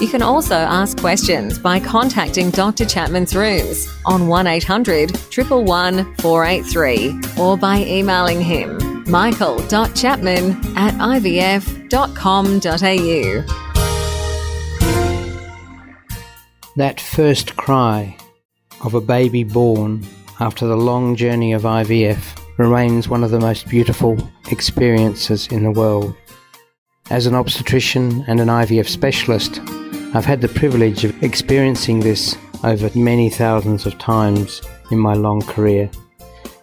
You can also ask questions by contacting Dr. Chapman's rooms on 1800 111 483 or by emailing him michael.chapman@ivf.com.au. That first cry of a baby born after the long journey of IVF remains one of the most beautiful experiences in the world. As an obstetrician and an IVF specialist, I've had the privilege of experiencing this over many thousands of times in my long career,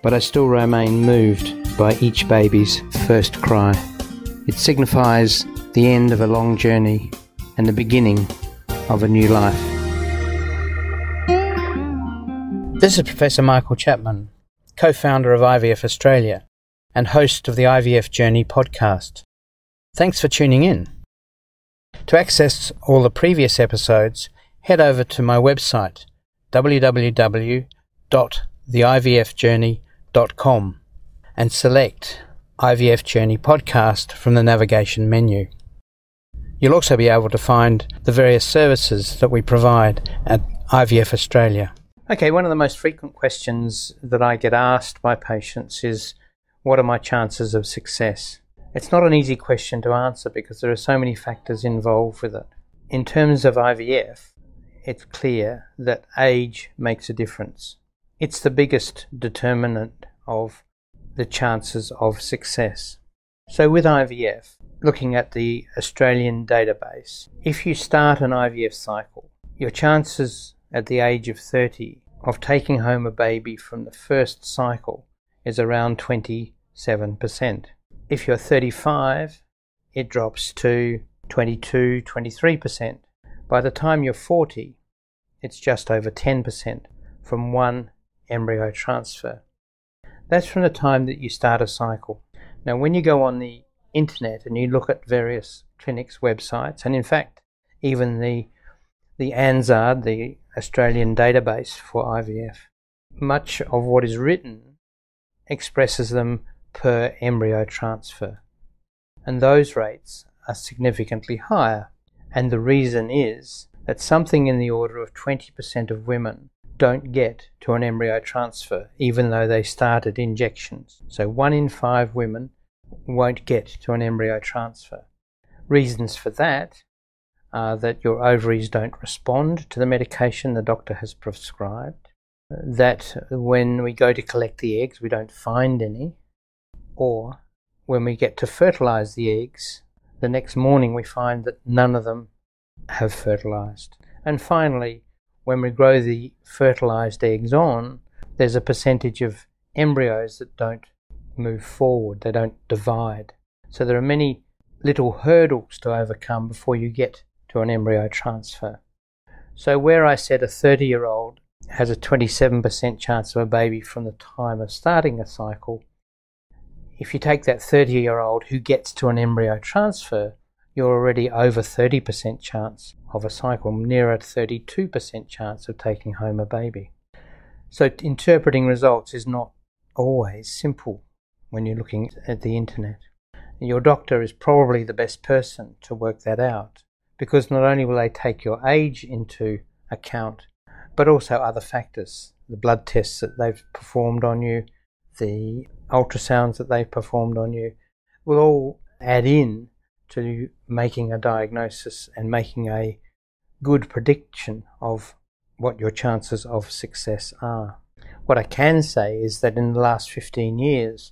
but I still remain moved by each baby's first cry. It signifies the end of a long journey and the beginning of a new life. This is Professor Michael Chapman, co-founder of IVF Australia and host of the IVF Journey podcast. Thanks for tuning in. To access all the previous episodes, head over to my website, www.theivfjourney.com, and select IVF Journey Podcast from the navigation menu. You'll also be able to find the various services that we provide at IVF Australia. Okay, one of the most frequent questions that I get asked by patients is, what are my chances of success? It's not an easy question to answer because there are so many factors involved with it. In terms of IVF, it's clear that age makes a difference. It's the biggest determinant of the chances of success. So with IVF, looking at the Australian database, if you start an IVF cycle, your chances at the age of 30 of taking home a baby from the first cycle is around 27%. If you're 35, it drops to 22, 23%. By the time you're 40, it's just over 10% from one embryo transfer. That's from the time that you start a cycle. Now, when you go on the internet and you look at various clinics' websites, and in fact, even the ANZARD, the Australian database for IVF, much of what is written expresses them per embryo transfer, and those rates are significantly higher, and the reason is that something in the order of 20% of women don't get to an embryo transfer even though they started injections. So 1 in 5 women won't get to an embryo transfer. Reasons for that are that your ovaries don't respond to the medication the doctor has prescribed, that when we go to collect the eggs we don't find any, or when we get to fertilise the eggs, the next morning we find that none of them have fertilised. And finally, when we grow the fertilised eggs on, there's a percentage of embryos that don't move forward, they don't divide. So there are many little hurdles to overcome before you get to an embryo transfer. So where I said a 30-year-old has a 27% chance of a baby from the time of starting a cycle, if you take that 30-year-old who gets to an embryo transfer, you're already over 30% chance of a cycle, nearer 32% chance of taking home a baby. So interpreting results is not always simple when you're looking at the internet. Your doctor is probably the best person to work that out, because not only will they take your age into account, but also other factors, the blood tests that they've performed on you, the ultrasounds that they've performed on you, will all add in to making a diagnosis and making a good prediction of what your chances of success are. What I can say is that in the last 15 years,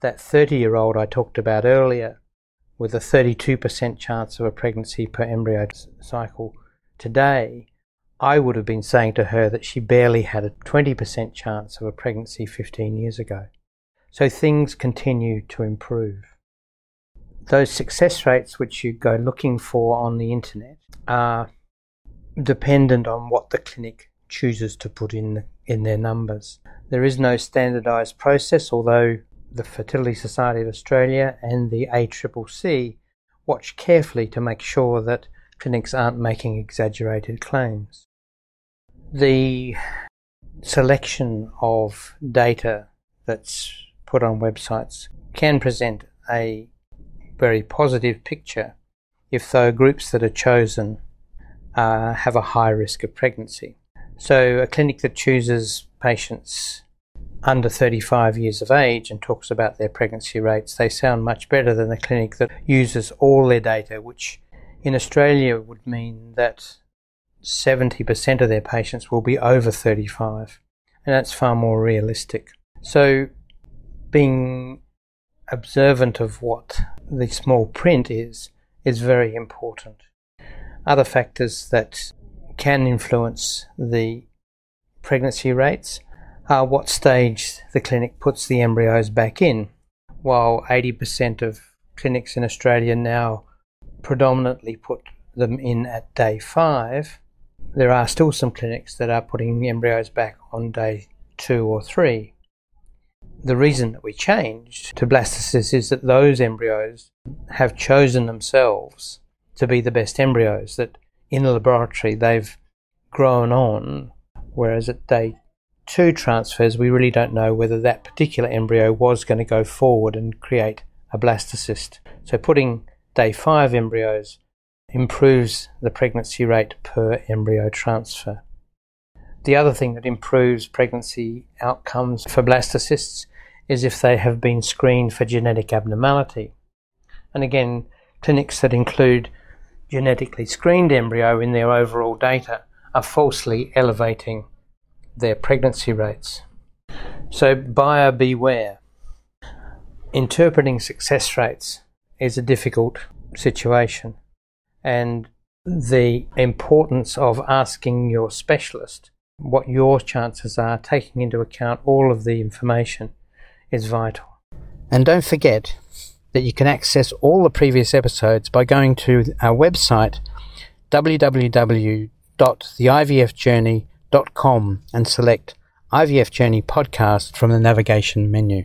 that 30-year-old I talked about earlier with a 32% chance of a pregnancy per embryo cycle, today I would have been saying to her that she barely had a 20% chance of a pregnancy 15 years ago. So things continue to improve. Those success rates which you go looking for on the internet are dependent on what the clinic chooses to put in their numbers. There is no standardised process, although the Fertility Society of Australia and the ACCC watch carefully to make sure that clinics aren't making exaggerated claims. The selection of data that's put on websites can present a very positive picture if the groups that are chosen have a high risk of pregnancy. So a clinic that chooses patients under 35 years of age and talks about their pregnancy rates, they sound much better than a clinic that uses all their data, which in Australia would mean that 70% of their patients will be over 35, and that's far more realistic. So being observant of what the small print is very important. Other factors that can influence the pregnancy rates are what stage the clinic puts the embryos back in. While 80% of clinics in Australia now predominantly put them in at day 5, there are still some clinics that are putting the embryos back on day 2 or 3. The reason that we changed to blastocysts is that those embryos have chosen themselves to be the best embryos, that in the laboratory they've grown on, whereas at day 2 transfers we really don't know whether that particular embryo was going to go forward and create a blastocyst. So putting day 5 embryos improves the pregnancy rate per embryo transfer. The other thing that improves pregnancy outcomes for blastocysts is if they have been screened for genetic abnormality. And again, clinics that include genetically screened embryo in their overall data are falsely elevating their pregnancy rates. So buyer beware. Interpreting success rates is a difficult situation, and the importance of asking your specialist what your chances are, taking into account all of the information, is vital. And don't forget that you can access all the previous episodes by going to our website www.theivfjourney.com and select IVF Journey Podcast from the navigation menu.